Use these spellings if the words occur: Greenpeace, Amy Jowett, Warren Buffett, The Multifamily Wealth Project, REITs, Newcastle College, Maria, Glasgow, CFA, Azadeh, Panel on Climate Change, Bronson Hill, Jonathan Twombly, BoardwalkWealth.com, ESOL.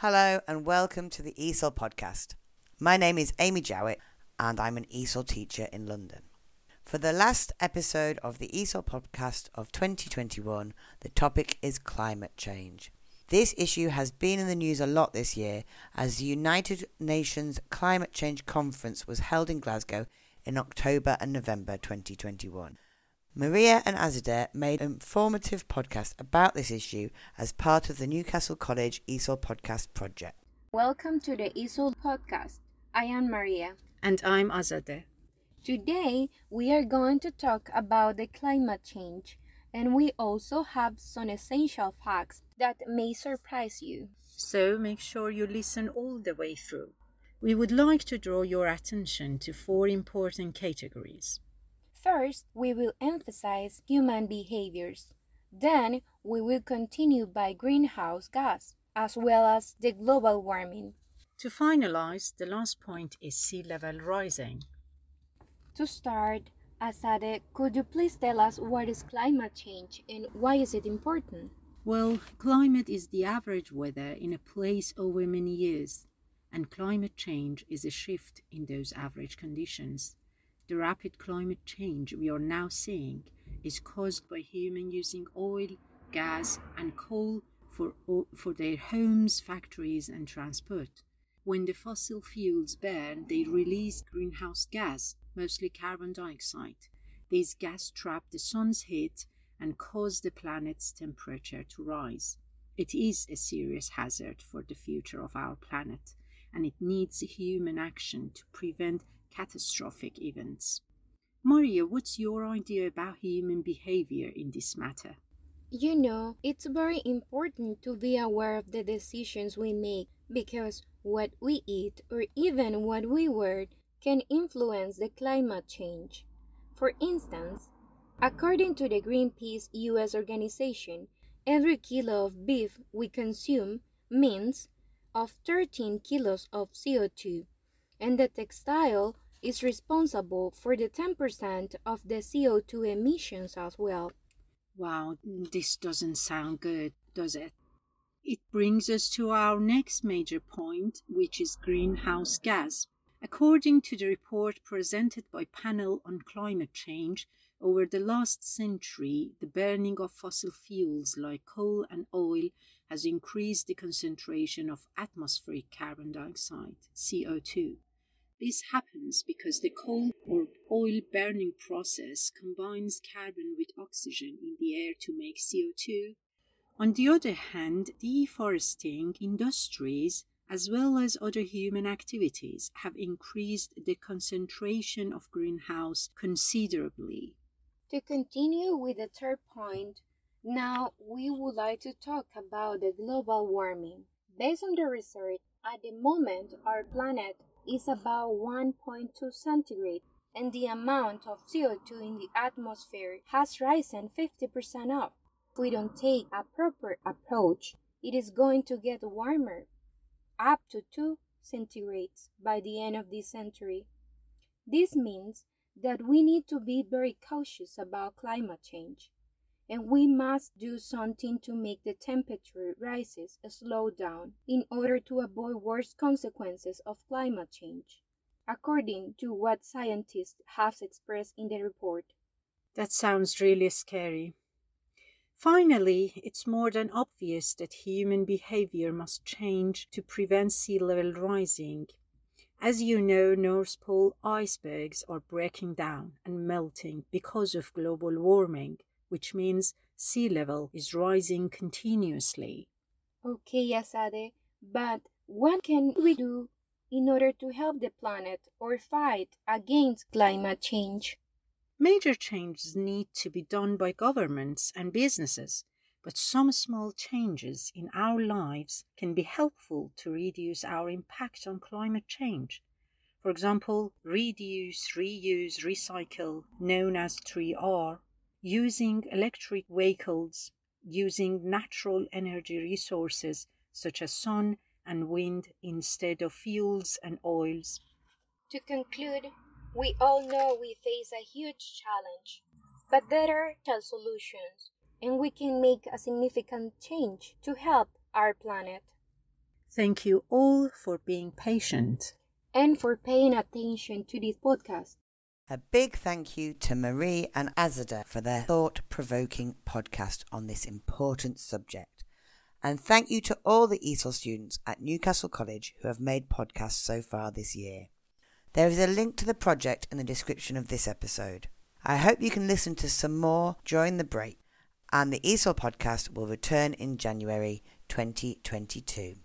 Hello and welcome to the ESOL podcast. My name is Amy Jowett and I'm an ESOL teacher in London. For the last episode of the ESOL podcast of 2021, the topic is climate change. This issue has been in the news a lot this year as the United Nations Climate Change Conference was held in Glasgow in October and November 2021. Maria and Azadeh made an informative podcast about this issue as part of the Newcastle College ESOL podcast project. Welcome to the ESOL podcast. I am Maria. And I'm Azadeh. Today we are going to talk about the climate change, and we also have some essential facts that may surprise you. So make sure you listen all the way through. We would like to draw your attention to four important categories. First, we will emphasize human behaviors. Then, we will continue by greenhouse gas, as well as the global warming. To finalize, the last point is sea level rising. To start, Azadeh, could you please tell us what is climate change and why is it important? Well, climate is the average weather in a place over many years, and climate change is a shift in those average conditions. The rapid climate change we are now seeing is caused by humans using oil, gas and coal for their homes, factories and transport. When the fossil fuels burn, they release greenhouse gas, mostly carbon dioxide. These gas trap the sun's heat and cause the planet's temperature to rise. It is a serious hazard for the future of our planet, and it needs human action to prevent catastrophic events. Maria, what's your idea about human behavior in this matter? You know, it's very important to be aware of the decisions we make, because what we eat or even what we wear can influence the climate change. For instance, according to the Greenpeace US organization, every kilo of beef we consume means of 13 kilos of CO2, and the textile is responsible for the 10% of the CO2 emissions as well. Wow, this doesn't sound good, does it? It brings us to our next major point, which is greenhouse gas. According to the report presented by Panel on Climate Change, over the last century, the burning of fossil fuels like coal and oil has increased the concentration of atmospheric carbon dioxide, CO2. This happens because the coal or oil burning process combines carbon with oxygen in the air to make CO2. On the other hand, deforesting industries as well as other human activities have increased the concentration of greenhouse considerably. To continue with the third point, now we would like to talk about the global warming. Based on the research, at the moment our planet is about 1.2 centigrade, and the amount of CO2 in the atmosphere has risen 50% up. If we don't take a proper approach, it is going to get warmer, up to 2 centigrades by the end of this century. This means that we need to be very cautious about climate change, and we must do something to make the temperature rises slow down in order to avoid worse consequences of climate change, according to what scientists have expressed in the report. That sounds really scary. Finally, it's more than obvious that human behavior must change to prevent sea level rising. As you know, North Pole icebergs are breaking down and melting because of global warming, which means sea level is rising continuously. Okay, Azadeh, but what can we do in order to help the planet or fight against climate change? Major changes need to be done by governments and businesses, but some small changes in our lives can be helpful to reduce our impact on climate change. For example, reduce, reuse, recycle, known as 3R, using electric vehicles, using natural energy resources such as sun and wind instead of fuels and oils. To conclude, we all know we face a huge challenge, but there are solutions, and we can make a significant change to help our planet. Thank you all for being patient and for paying attention to this podcast. A big thank you to Maria and Azadeh for their thought-provoking podcast on this important subject. And thank you to all the ESOL students at Newcastle College who have made podcasts so far this year. There is a link to the project in the description of this episode. I hope you can listen to some more during the break, and the ESOL podcast will return in January 2022.